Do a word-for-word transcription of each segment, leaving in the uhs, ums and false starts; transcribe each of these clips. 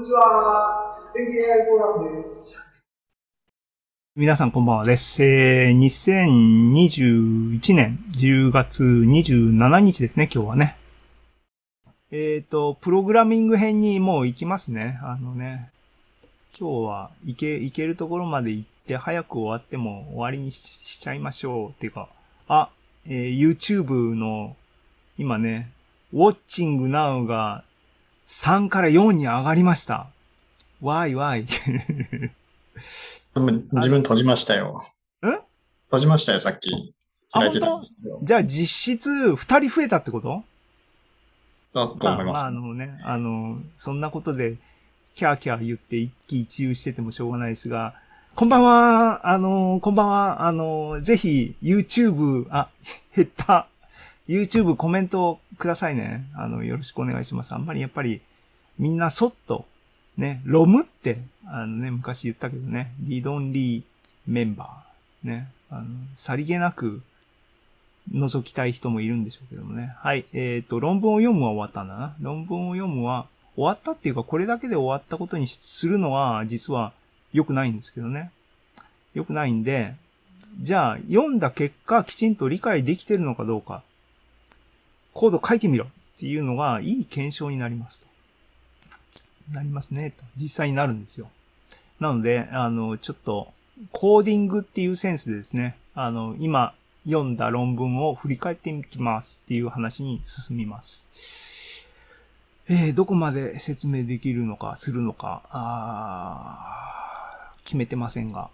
んにちは。天気 エーアイ フォーラムです。皆さんこんばんはです。えー、にせんにじゅういちねんじゅうがつにじゅうしちにちですね、今日はね。えっと、プログラミング編にもう行きますね。あのね、今日は行け、行けるところまで行って、早く終わっても終わりに し, しちゃいましょう。っていうか、あ、えー、YouTube の、今ね、Watching Now が、さんからよんに上がりました。わいわい。自分閉じましたよ。ん？閉じましたよ、さっき。開いてたんですよ。じゃあ実質ふたり増えたってこと？だと思います。まあ、あのね、あの、そんなことで、キャーキャー言って一喜一憂しててもしょうがないですが、こんばんは、あの、こんばんは、あの、ぜひ YouTube、あ、減った。YouTube コメントくださいね。あの、よろしくお願いします。あんまりやっぱり、みんなそっと、ね、ロムって、あのね、昔言ったけどね、リードオンリーメンバー、ね、あの、さりげなく、覗きたい人もいるんでしょうけどもね。はい、えっと、論文を読むは終わったんだな。論文を読むは、終わったっていうか、これだけで終わったことにするのは、実は良くないんですけどね。良くないんで、じゃあ、読んだ結果、きちんと理解できてるのかどうか、コード書いてみろっていうのがいい検証になりますと。なりますねと。実際になるんですよ。なので、あの、ちょっと、コーディングっていうセンスでですね、あの、今読んだ論文を振り返っていきますっていう話に進みます。えー、どこまで説明できるのか、するのか、あー、決めてませんが、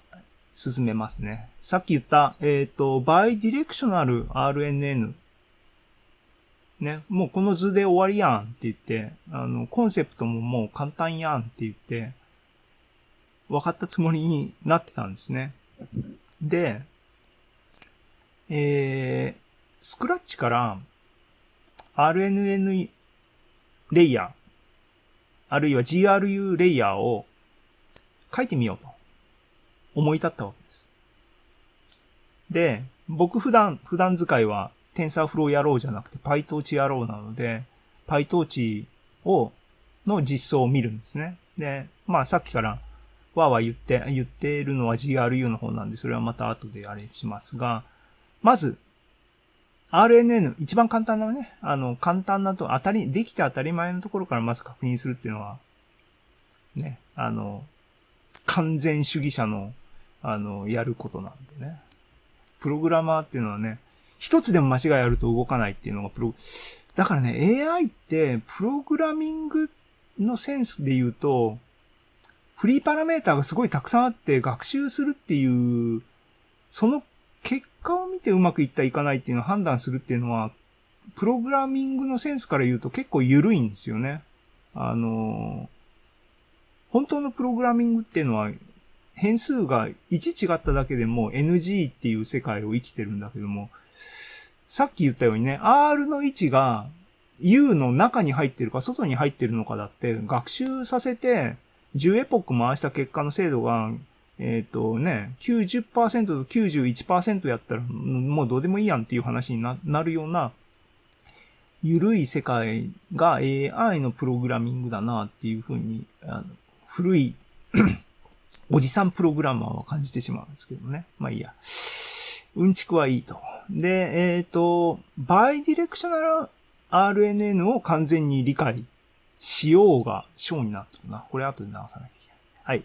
進めますね。さっき言った、えっと、バイディレクショナル アールエヌエヌ。ね、もうこの図で終わりやんって言って、あの、コンセプトももう簡単やんって言って、分かったつもりになってたんですね。で、えー、スクラッチから、アールエヌエヌ レイヤー、あるいは ジーアールユー レイヤーを書いてみようと思い立ったわけです。で、僕普段、普段使いは、テンサーフローやろうじゃなくて PyTorch やろうなので PyTorch をの実装を見るんですね。で、まあさっきからわーわー言って言っているのは ジーアールユー の方なんでそれはまた後であれしますが、まず アールエヌエヌ 一番簡単なね、あの簡単なと当たりできて当たり前のところからまず確認するっていうのはね、あの完全主義者のあのやることなんでね。プログラマーっていうのはね。一つでも間違いあると動かないっていうのがプロ、だからね、エーアイ ってプログラミングのセンスで言うと、フリーパラメーターがすごいたくさんあって学習するっていう、その結果を見てうまくいったいかないっていうのを判断するっていうのは、プログラミングのセンスから言うと結構緩いんですよね。あの、本当のプログラミングっていうのは、変数がいち違っただけでも エヌジー っていう世界を生きてるんだけども、さっき言ったようにね、R の位置が U の中に入ってるか外に入ってるのかだって学習させてじゅうエポック回した結果の精度が、えっとね、きゅうじゅっパーセント と きゅうじゅういちパーセント やったらもうどうでもいいやんっていう話になるような緩い世界が エーアイ のプログラミングだなっていうふうにあの古いおじさんプログラマーは感じてしまうんですけどね。まあいいや。うんちくはいいと。で、えっと、バイディレクショナル アールエヌエヌ を完全に理解しようが、ショーになってるな。これ後で直さなきゃいけない。はい。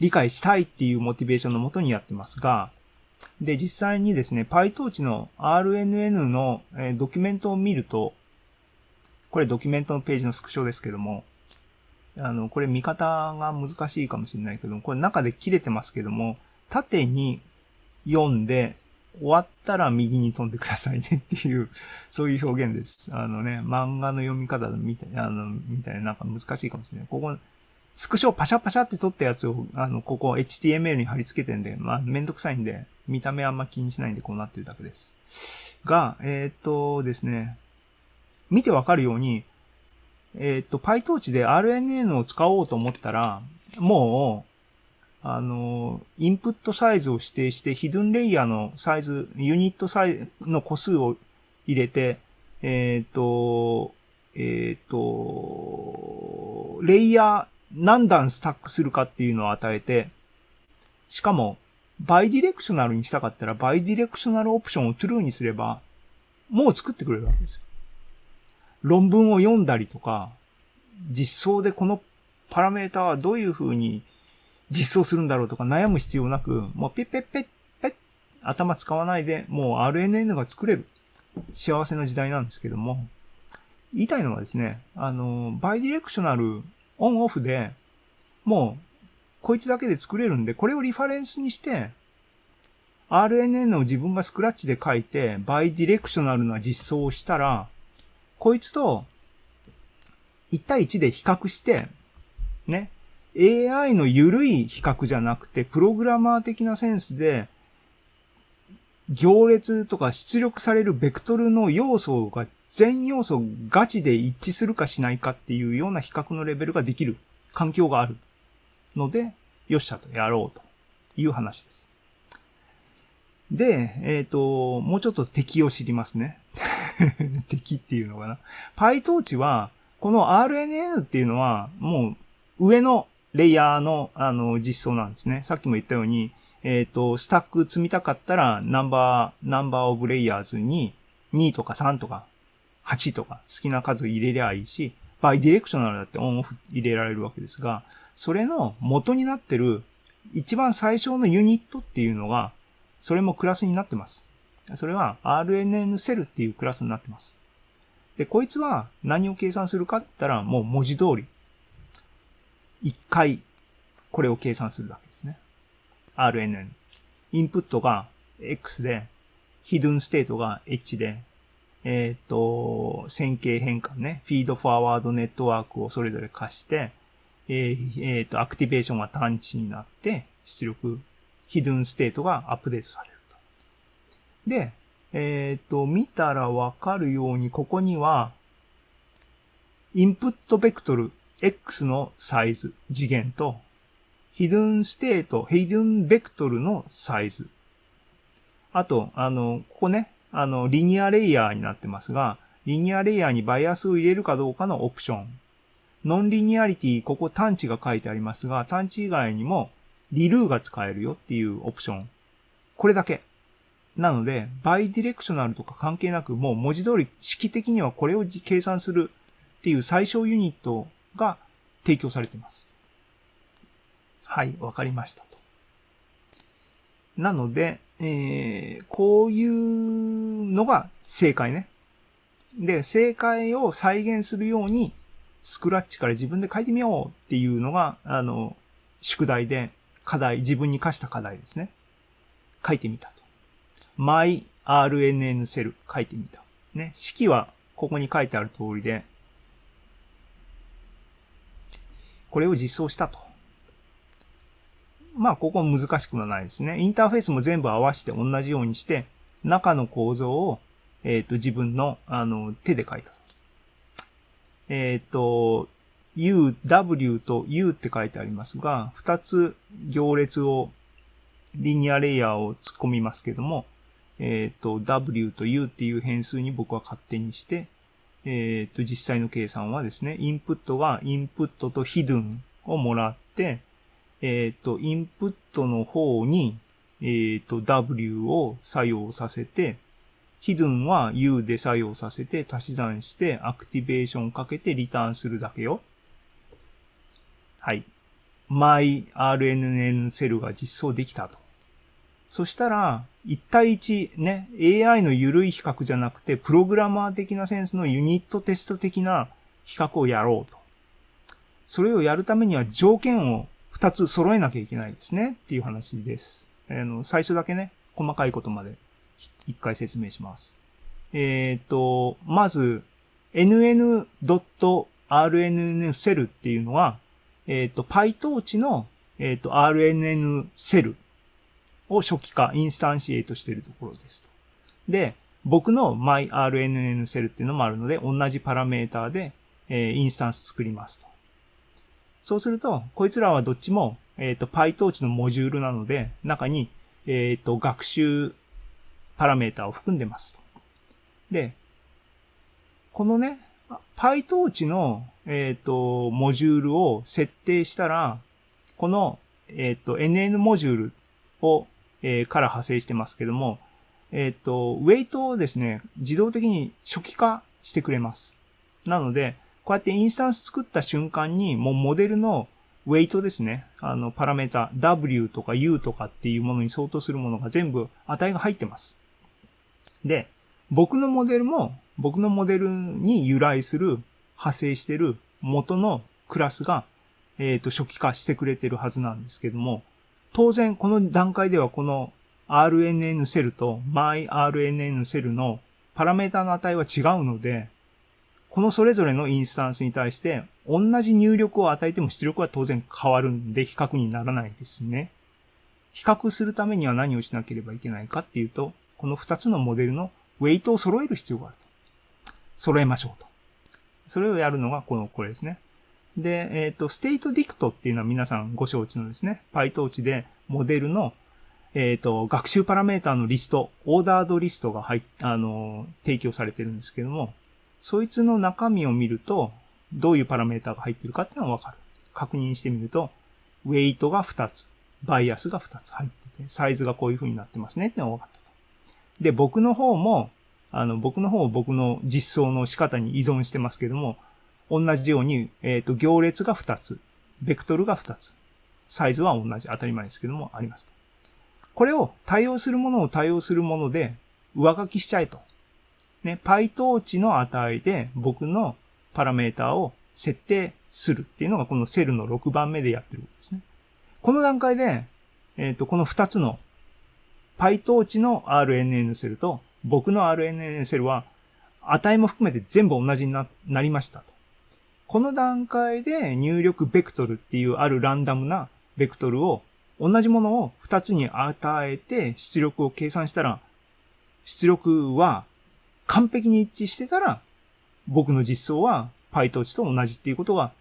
理解したいっていうモチベーションのもとにやってますが、で、実際にですね、PyTorch の アールエヌエヌ のドキュメントを見ると、これドキュメントのページのスクショですけども、あの、これ見方が難しいかもしれないけど、これ中で切れてますけども、縦に読んで、終わったら右に飛んでくださいねっていう、そういう表現です。あのね、漫画の読み方みたいな、あの、みたいな、なんか難しいかもしれない。ここ、スクショをパシャパシャって撮ったやつを、あの、ここ エイチティーエムエル に貼り付けてんで、まあ、めんどくさいんで、見た目あんま気にしないんでこうなってるだけです。が、えっとですね、見てわかるように、えっと、PyTorch で アールエヌエヌ を使おうと思ったら、もう、あの、インプットサイズを指定して、ヒドゥンレイヤーのサイズ、ユニットサイズの個数を入れて、えっと、えっと、レイヤー何段スタックするかっていうのを与えて、しかも、バイディレクショナルにしたかったら、バイディレクショナルオプションを トゥルー にすれば、もう作ってくれるわけですよ。論文を読んだりとか、実装でこのパラメータはどういう風に実装するんだろうとか悩む必要なく、もうピッピッピッピッ、頭使わないで、もう アールエヌエヌ が作れる。幸せな時代なんですけども、言いたいのはですね、あの、バイディレクショナルオンオフで、もう、こいつだけで作れるんで、これをリファレンスにして、アールエヌエヌ を自分がスクラッチで書いて、バイディレクショナルな実装をしたら、こいつと、いちたいいちで比較して、ね、エーアイ の緩い比較じゃなくて、プログラマー的なセンスで、行列とか出力されるベクトルの要素が、全要素ガチで一致するかしないかっていうような比較のレベルができる環境があるので、よっしゃとやろうという話です。で、えっと、もうちょっと敵を知りますね。敵っていうのかな。PyTorch は、この アールエヌエヌ っていうのは、もう上のレイヤーの、あの実装なんですね。さっきも言ったように、えっと、スタック積みたかったら、ナンバー、ナンバーオブレイヤーズににとかさんとかはちとか好きな数入れりゃいいし、バイディレクショナルだってオンオフ入れられるわけですが、それの元になってる一番最小のユニットっていうのが、それもクラスになってます。それは アールエヌエヌ セルっていうクラスになってます。で、こいつは何を計算するかって言ったら、もう文字通り、一回これを計算するわけですね。アールエヌエヌ。インプットが X で、ヒドゥンステートが H で、えっと、線形変換ね、フィードフォワードネットワークをそれぞれ貸して、えー、えー、と、アクティベーションが探知になって、出力、ヒドゥンステートがアップデートされると。で、えっと、見たらわかるように、ここには、インプットベクトル X のサイズ、次元と、ヒドゥンステート、ヒドゥンベクトルのサイズ。あと、あの、ここね、あの、リニアレイヤーになってますが、リニアレイヤーにバイアスを入れるかどうかのオプション。ノンリニアリティ、ここ探知が書いてありますが、探知以外にもリルーが使えるよっていうオプション。これだけ。なので、バイディレクショナルとか関係なく、もう文字通り式的にはこれを計算するっていう最小ユニットが提供されています。はい、わかりましたと。なので、えー、こういうのが正解ね。で、正解を再現するように、スクラッチから自分で書いてみようっていうのが、あの、宿題で、課題、自分に課した課題ですね。書いてみたと。マイアールエヌエヌ セル書いてみた。ね。式はここに書いてある通りで、これを実装したと。まあ、ここは難しくはないですね。インターフェースも全部合わせて同じようにして、中の構造を、えっと、自分の、あの、手で書いた。えっと、U、W と U って書いてありますが、二つ行列を、リニアレイヤーを突っ込みますけども、えっと、W と U っていう変数に僕は勝手にして、えっと、実際の計算はですね、インプットがインプットとヒドゥンをもらって、えっと、インプットの方に、えっと、W を作用させて、ヒドゥンは U で作用させて、足し算して、アクティベーションかけてリターンするだけよ。はい。マイアールエヌエヌ セルが実装できたと。そしたら、いち対いちね、エーアイ の緩い比較じゃなくて、プログラマー的なセンスのユニットテスト的な比較をやろうと。それをやるためには条件を二つ揃えなきゃいけないですねっていう話です。あの、最初だけね、細かいことまで一回説明します。えっと、まず、エヌエヌ.アールエヌエヌ セルっていうのは、えっと、PyTorch の、えっと、アールエヌエヌ セルを初期化、インスタンシエイトしているところですと。で、僕の マイアールエヌエヌ セルっていうのもあるので、同じパラメーターで、えー、インスタンス作りますと。そうすると、こいつらはどっちも、えっと、PyTorch のモジュールなので、中に、えっと、学習パラメータを含んでますと。で、このね、PyTorch の、えっと、モジュールを設定したら、この、えっと、エヌエヌ モジュールを、えー、から派生してますけども、えっと、ウェイトをですね、自動的に初期化してくれます。なので、こうやってインスタンス作った瞬間に、もうモデルのウェイトですね、あの、パラメータ、W とか U とかっていうものに相当するものが全部値が入ってます。で、僕のモデルも、僕のモデルに由来する、派生してる元のクラスが、えっと、初期化してくれてるはずなんですけども、当然この段階ではこの アールエヌエヌ セルと myRNN セルのパラメータの値は違うので、このそれぞれのインスタンスに対して同じ入力を与えても出力は当然変わるんで比較にならないですね。比較するためには何をしなければいけないかっていうと、このふたつのモデルのウェイトを揃える必要があると。揃えましょうと。それをやるのがこの、これですね。で、えっと、ステートディクトっていうのは皆さんご承知のですね、PyTorch でモデルの、えっと、学習パラメータのリスト、オーダードリストが入っ、あの、提供されてるんですけども、そいつの中身を見ると、どういうパラメータが入ってるかっていうのがわかる。確認してみると、ウェイトがふたつ、バイアスがふたつ入ってて、サイズがこういう風になってますねってのがわかったと。で、僕の方も、あの、僕の方を僕の実装の仕方に依存してますけども、同じように、えっと、行列がふたつ、ベクトルがふたつ、サイズは同じ、当たり前ですけども、ありますと。これを対応するものを対応するもので、上書きしちゃえと。ね、PyTorch の値で僕のパラメータを設定するっていうのが、このセルのろくばんめでやってることですね。この段階で、えっと、このふたつの PyTorch の アールエヌエヌ セルと、僕の アールエヌエヌ セルは値も含めて全部同じに な, なりましたと。この段階で入力ベクトルっていうあるランダムなベクトルを同じものをふたつに与えて出力を計算したら出力は完璧に一致してたら僕の実装は PyTorch と同じっていうことが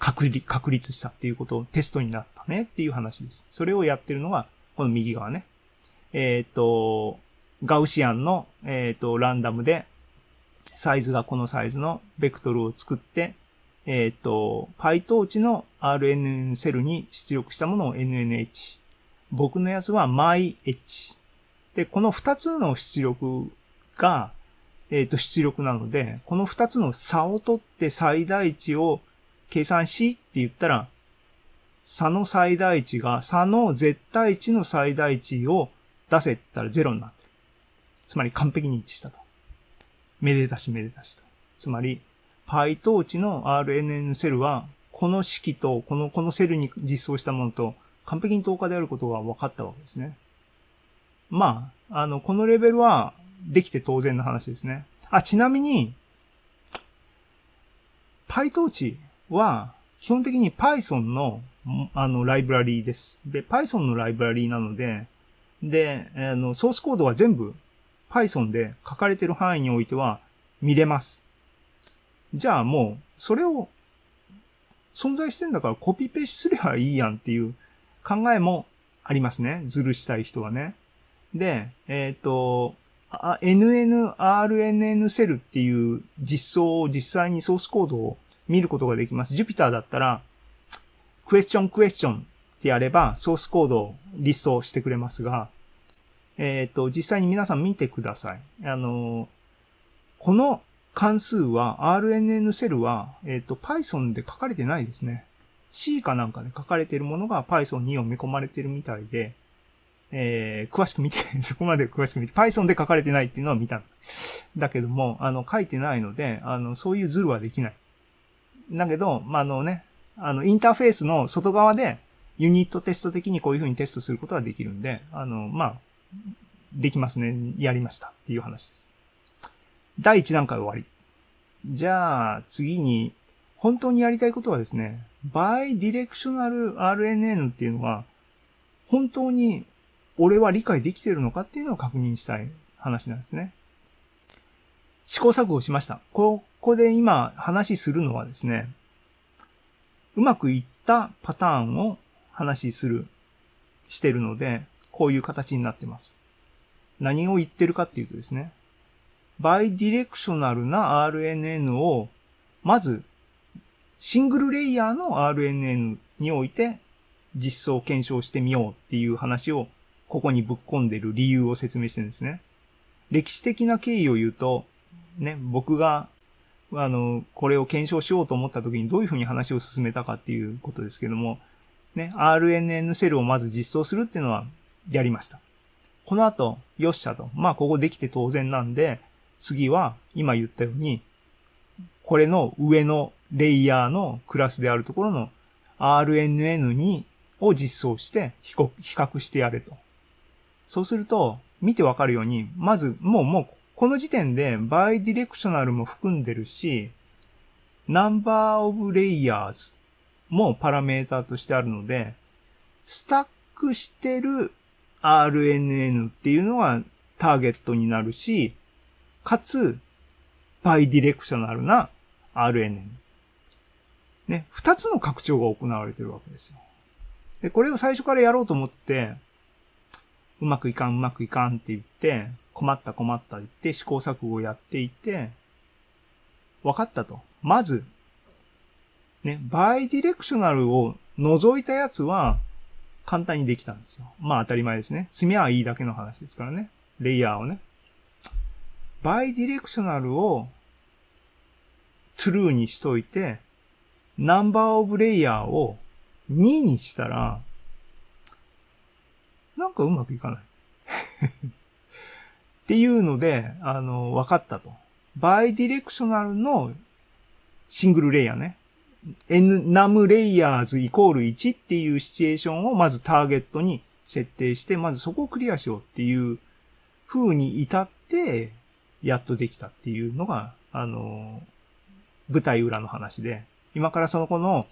確立、確立したっていうことをテストになったねっていう話です。それをやってるのがこの右側ね。えっと、ガウシアンの、えっと、ランダムで、サイズがこのサイズのベクトルを作って、えっと、PyTorch の アールエヌエヌ セルに出力したものを エヌエヌエイチ。僕のやつは myH。で、この二つの出力が、えっと、出力なので、この二つの差を取って最大値を計算しって言ったら、差の最大値が、差の絶対値の最大値を出せって言ったらゼロになって、つまり完璧に一致したと。めでたしめでたしと。つまり、PyTorch の アールエヌエヌ セルは、この式と、この、このセルに実装したものと、完璧に等価であることが分かったわけですね。まあ、あの、このレベルは、できて当然の話ですね。あ、ちなみに、PyTorch は、基本的に Python の、あの、ライブラリーです。で、Python のライブラリーなので、で、あの、ソースコードは全部、Python で書かれている範囲においては見れます。じゃあもう、それを存在してんだからコピーペースすればいいやんっていう考えもありますね。ずるしたい人はね。で、えっと、エヌエヌアールエヌエヌ セルっていう実装を実際にソースコードを見ることができます。Jupyter だったら、クエスチョンクエスチョンってやればソースコードをリストしてくれますが、えっと、実際に皆さん見てください。あの、この関数は、アールエヌエヌ セルは、えっと、Python で書かれてないですね。C かなんかで書かれているものが Python に読み込まれてるみたいで、えー、詳しく見て、そこまで詳しく見て、Python で書かれてないっていうのは見たんだけども、あの、書いてないので、あの、そういうズルはできない。だけど、まあ、あのね、あの、インターフェースの外側で、ユニットテスト的にこういう風にテストすることはできるんで、あの、まあ、できますね。やりました。っていう話です。第一段階終わり。じゃあ、次に、本当にやりたいことはですね、バイディレクショナル アールエヌエヌ っていうのは、本当に俺は理解できてるのかっていうのを確認したい話なんですね。試行錯誤しました。ここで今話するのはですね、うまくいったパターンを話する、してるので、こういう形になってます。何を言ってるかっていうとですね、バイディレクショナルな アールエヌエヌ をまずシングルレイヤーの アールエヌエー において実装検証してみようっていう話をここにぶっ込んでる理由を説明してるんですね。歴史的な経緯を言うと、ね、僕があの、これを検証しようと思った時にどういうふうに話を進めたかっていうことですけども、ね、アールエヌエヌ セルをまず実装するっていうのはやりました。この後、よっしゃと。まあ、ここできて当然なんで、次は今言ったように、これの上のレイヤーのクラスであるところの アールエヌエヌ を実装して比較してやれと。そうすると、見てわかるように、まず、もうもう、この時点でバイディレクショナルも含んでるし、ナンバーオブレイヤーズもパラメータとしてあるので、スタックしてる アールエヌエヌ っていうのがターゲットになるし、かつバイディレクショナルな アールエヌエヌ。ね、二つの拡張が行われてるわけですよ。で、これを最初からやろうと思ってて、うまくいかんうまくいかんって言って、困った困った言って試行錯誤をやっていて、分かったと。まず、ね、バイディレクショナルを除いたやつは簡単にできたんですよ。まあ当たり前ですね。積みゃいいだけの話ですからね。レイヤーをね。バイディレクショナルをトゥルーにしといて、ナンバーオブレイヤーをににしたら、なんかうまくいかない。っていうので、あの、分かったと。バイディレクショナルのシングルレイヤーね。エヌエヌエム レイヤーズイコールいちっていうシチュエーションをまずターゲットに設定して、まずそこをクリアしようっていう風に至って、やっとできたっていうのが、あの、舞台裏の話で、今からその子の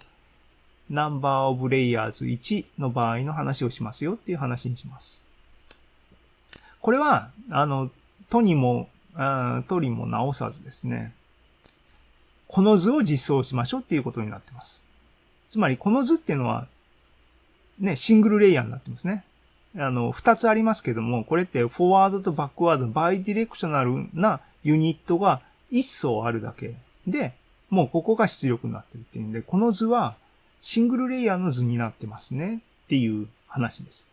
ナンバーオブレイヤーズいちの場合の話をしますよっていう話にします。これは、あの、とにも、とりも直さずですね、この図を実装しましょうっていうことになってます。つまり、この図っていうのは、ね、シングルレイヤーになってますね。あの、二つありますけども、これってフォワードとバックワード、バイディレクショナルなユニットが一層あるだけで、もうここが出力になってるっていうんで、この図はシングルレイヤーの図になってますねっていう話です。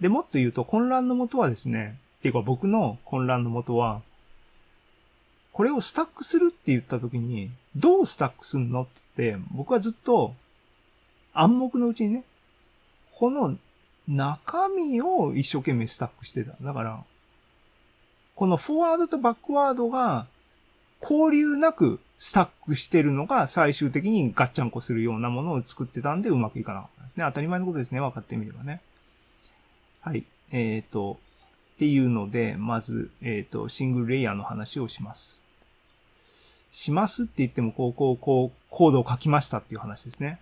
で、もっと言うと混乱の元はですね、っていうか僕の混乱の元は、これをスタックするって言った時に、どうスタックするのって言って、僕はずっと暗黙のうちにね、この中身を一生懸命スタックしてた。だから、このフォワードとバックワードが交流なくスタックしてるのが最終的にガッチャンコするようなものを作ってたんでうまくいかなかったですね。当たり前のことですね。分かってみればね。はい。えっと、っていうので、まず、えっと、シングルレイヤーの話をします。しますって言っても、こう、こう、こう、コードを書きましたっていう話ですね。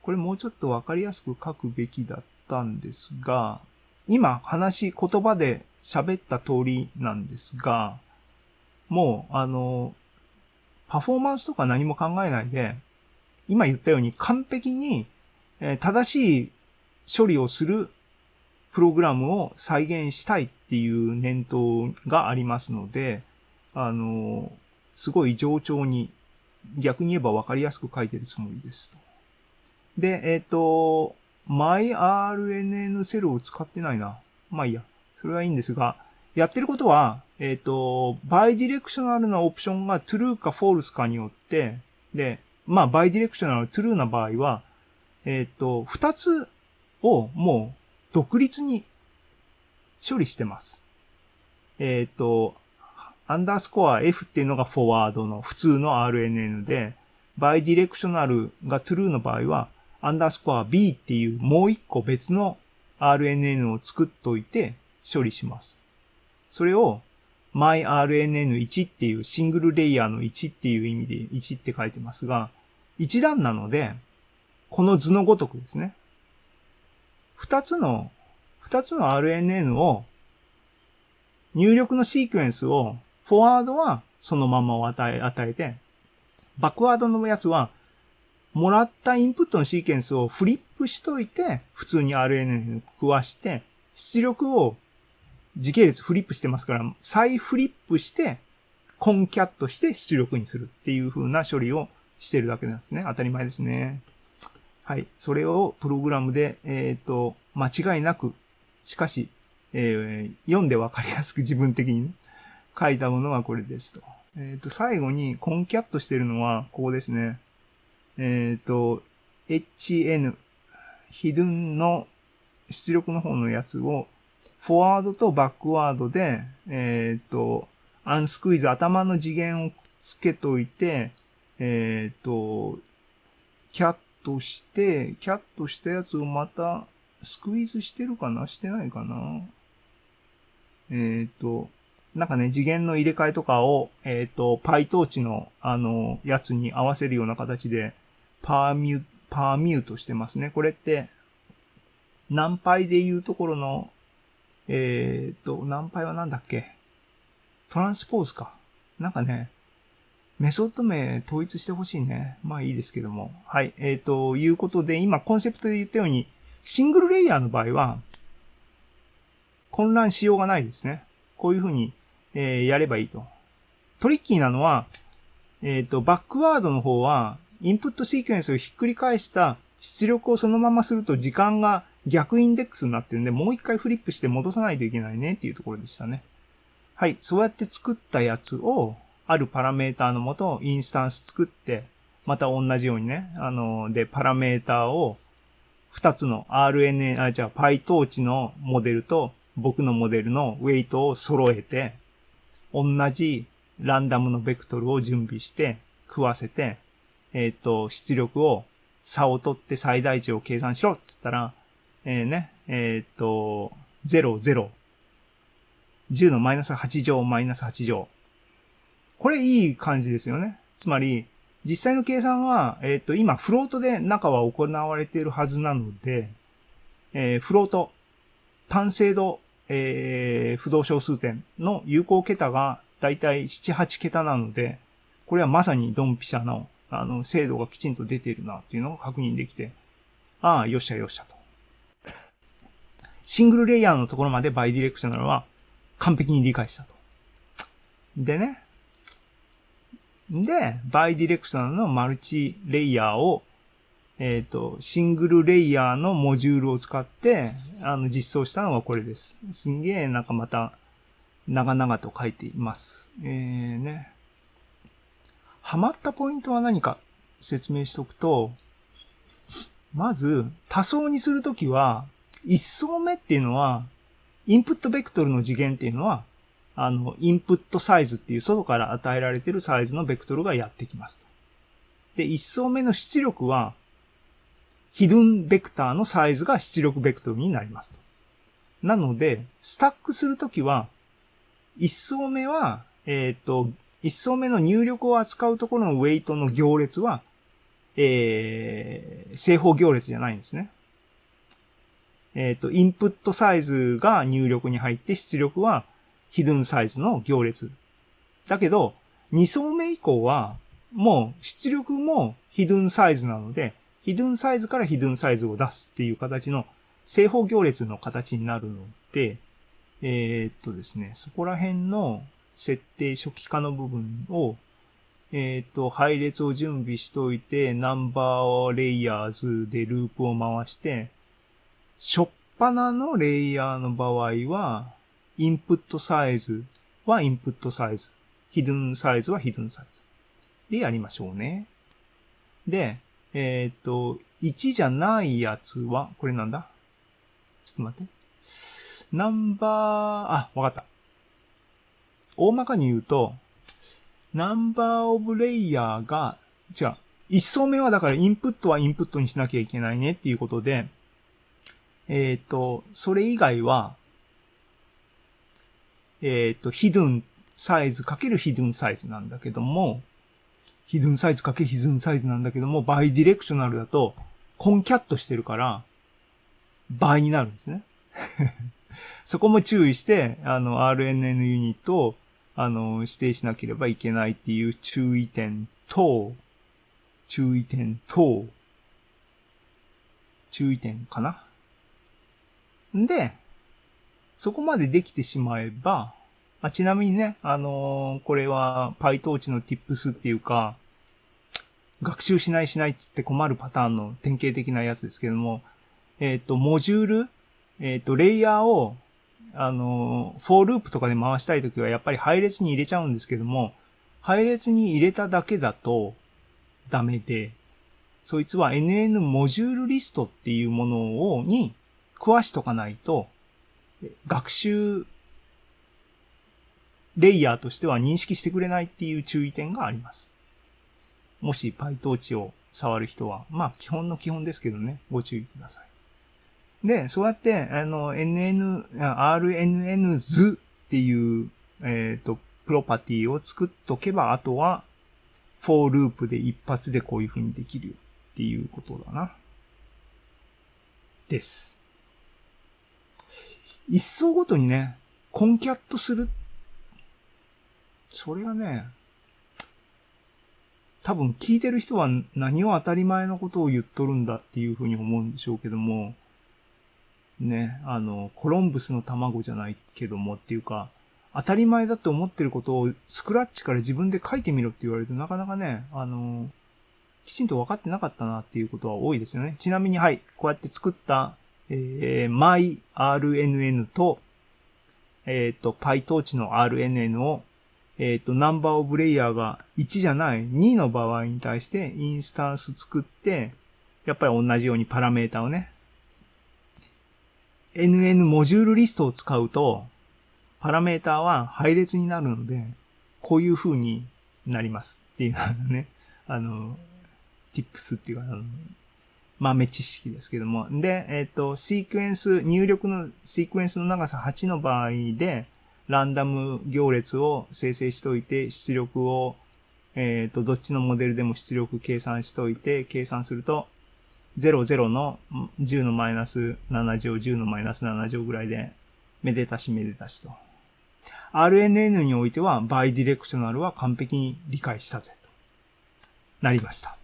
これもうちょっとわかりやすく書くべきだったんですが、今話、言葉で喋った通りなんですが、もう、あの、パフォーマンスとか何も考えないで、今言ったように完璧に正しい処理をするプログラムを再現したいっていう念頭がありますので、あの、すごい冗長に、逆に言えば分かりやすく書いてるつもりですと。で、えっと、myRNN セルを使ってないな。まあいいや。それはいいんですが、やってることは、えっと、バイディレクショナルなオプションが true か false かによって、で、まあ、バイディレクショナル true な場合は、えっと、二つをもう、独立に処理してます。えっと、アンダースコア エフ っていうのがフォワードの普通の アールエヌエヌ で、バイディレクショナルが true の場合は、アンダースコア ビー っていうもう一個別の アールエヌエヌ を作っといて処理します。それを myRNN1 っていうシングルレイヤーのいちっていう意味でいちって書いてますが、いち段なので、この図のごとくですね。二つの、二つの アールエヌエヌ を、入力のシークエンスを、フォワードはそのままを与え、与えて、バックワードのやつは、もらったインプットのシーケンスをフリップしといて、普通に アールエヌエヌ に食わして、出力を時系列フリップしてますから、再フリップして、コンキャットして出力にするっていう風な処理をしてるわけなんですね。当たり前ですね。はい。それをプログラムで、えっと、間違いなく、しかし、えー、読んでわかりやすく自分的にね、書いたものがこれですと。えっと、最後にコンキャットしてるのは、ここですね。えっと、エイチエヌ、hidden の出力の方のやつを、フォワードとバックワードで、えっと、アンスクイーズ、頭の次元をくっつけといて、えっと、キャットして、キャットしたやつをまた、スクイーズしてるかな？してないかな？えっと、なんかね、次元の入れ替えとかを、えっと、PyTorch の、あの、やつに合わせるような形で、パーミュ、パーミュートしてますね。これって、何パイで言うところの、えっと、何パイはなんだっけ？トランスポーズか。なんかね、メソッド名統一してほしいね。まあいいですけども。はい。えっと、いうことで、今コンセプトで言ったように、シングルレイヤーの場合は、混乱しようがないですね。こういうふうに、えー、やればいいと。トリッキーなのは、えっと、バックワードの方は、インプットシークエンスをひっくり返した出力をそのまますると時間が逆インデックスになってるんで、もう一回フリップして戻さないといけないねっていうところでしたね。はい。そうやって作ったやつを、あるパラメーターのもと、インスタンス作って、また同じようにね、あの、で、パラメーターを、二つの アールエヌエー、あ、じゃあ、PyTorch のモデルと、僕のモデルのウェイトを揃えて、同じランダムのベクトルを準備して、食わせて、えっと、出力を、差を取って最大値を計算しろっつったら、えー、ね、えっと、ゼロ、ゼロ。じゅうのマイナスはち乗、マイナスはち乗。これいい感じですよね。つまり、実際の計算は、えっと、今、フロートで中は行われているはずなので、えー、フロート、単精度、えー、不動小数点の有効桁がだいたいなな、はちけたなので、これはまさにドンピシャの、あの、精度がきちんと出ているなっていうのを確認できて、ああ、よっしゃよっしゃと。シングルレイヤーのところまでバイディレクショナルは、完璧に理解したと。でね。で、バイディレクショナルのマルチレイヤーを、えっと、シングルレイヤーのモジュールを使って、あの、実装したのがこれです。すんげえ、なんかまた、長々と書いています。えーね。ハマったポイントは何か説明しとくと、まず、多層にするときは、一層目っていうのは、インプットベクトルの次元っていうのは、あの、インプットサイズっていう外から与えられているサイズのベクトルがやってきますと。で、一層目の出力は、ヒドゥンベクターのサイズが出力ベクトルになりますと。なので、スタックするときは、一層目は、えっと、一層目の入力を扱うところのウェイトの行列は、えー、正方行列じゃないんですね。えっと、インプットサイズが入力に入って、出力はヒドゥンサイズの行列。だけど、に層目以降は、もう出力もヒドゥンサイズなので、ヒドゥンサイズからヒドゥンサイズを出すっていう形の正方行列の形になるので、えっとですね、そこら辺の設定初期化の部分を、えっと、配列を準備しといて、ナンバーレイヤーズでループを回して、初っ端のレイヤーの場合は、インプットサイズはインプットサイズ、ヒドゥンサイズはヒドゥンサイズ。で、やりましょうね。で、えっと、いちじゃないやつは、これなんだ？ちょっと待って。ナンバー、あ、わかった。大まかに言うと、ナンバーオブレイヤーが、違う。いち層目はだからインプットはインプットにしなきゃいけないねっていうことで、えっと、それ以外は、えっと、ヒドゥンサイズかけるヒドゥンサイズなんだけども、ヒドゥンサイズかけヒドゥンサイズなんだけども、バイディレクショナルだと、コンキャットしてるから、倍になるんですね。そこも注意して、あの、アールエヌエヌ ユニットを、あの、指定しなければいけないっていう注意点と、注意点と、注意点かな。んで、そこまでできてしまえば、あ、ちなみにね、あのー、これは PyTorch の Tips っていうか、学習しないしないっつって困るパターンの典型的なやつですけども、えっと、モジュール、えっと、レイヤーを、あの、フォーループとかで回したいときはやっぱり配列に入れちゃうんですけども、配列に入れただけだとダメで、そいつは エヌエヌ モジュールリストっていうものを、に詳しとかないと、学習レイヤーとしては認識してくれないっていう注意点があります。もし PyTorch を触る人は、まあ基本の基本ですけどね、ご注意ください。で、そうやって、あの、エヌエヌ、アールエヌエヌズ っていう、えっと、プロパティを作っとけば、あとは、フォーループで一発でこういう風にできるよっていうことだな。です。一層ごとにね、コンキャットする。それがね、多分聞いてる人は何を当たり前のことを言っとるんだっていうふうに思うんでしょうけども、ね、あの、コロンブスの卵じゃないけどもっていうか、当たり前だと思ってることをスクラッチから自分で書いてみろって言われるとなかなかね、あの、きちんと分かってなかったなっていうことは多いですよね。ちなみにはい、こうやって作った、えー、MyRNN と、えっと、PyTorch の アールエヌエヌ をえっと、ナンバーオブレイヤーがいちじゃないにの場合に対してインスタンス作って、やっぱり同じようにパラメータをね、エヌエヌ モジュールリストを使うと、パラメータは配列になるので、こういう風になりますっていうのはね、あの、tips っていうか、あの豆知識ですけども。で、えっと、シークエンス、入力のシークエンスの長さはちの場合で、ランダム行列を生成しといて、出力を、えっと、どっちのモデルでも出力計算しといて、計算すると、ゼロゼロのじゅうのマイナスなな乗、じゅうのマイナスなな乗ぐらいで、めでたしめでたしと。アールエヌエヌ においては、バイディレクショナルは完璧に理解したぜとなりました。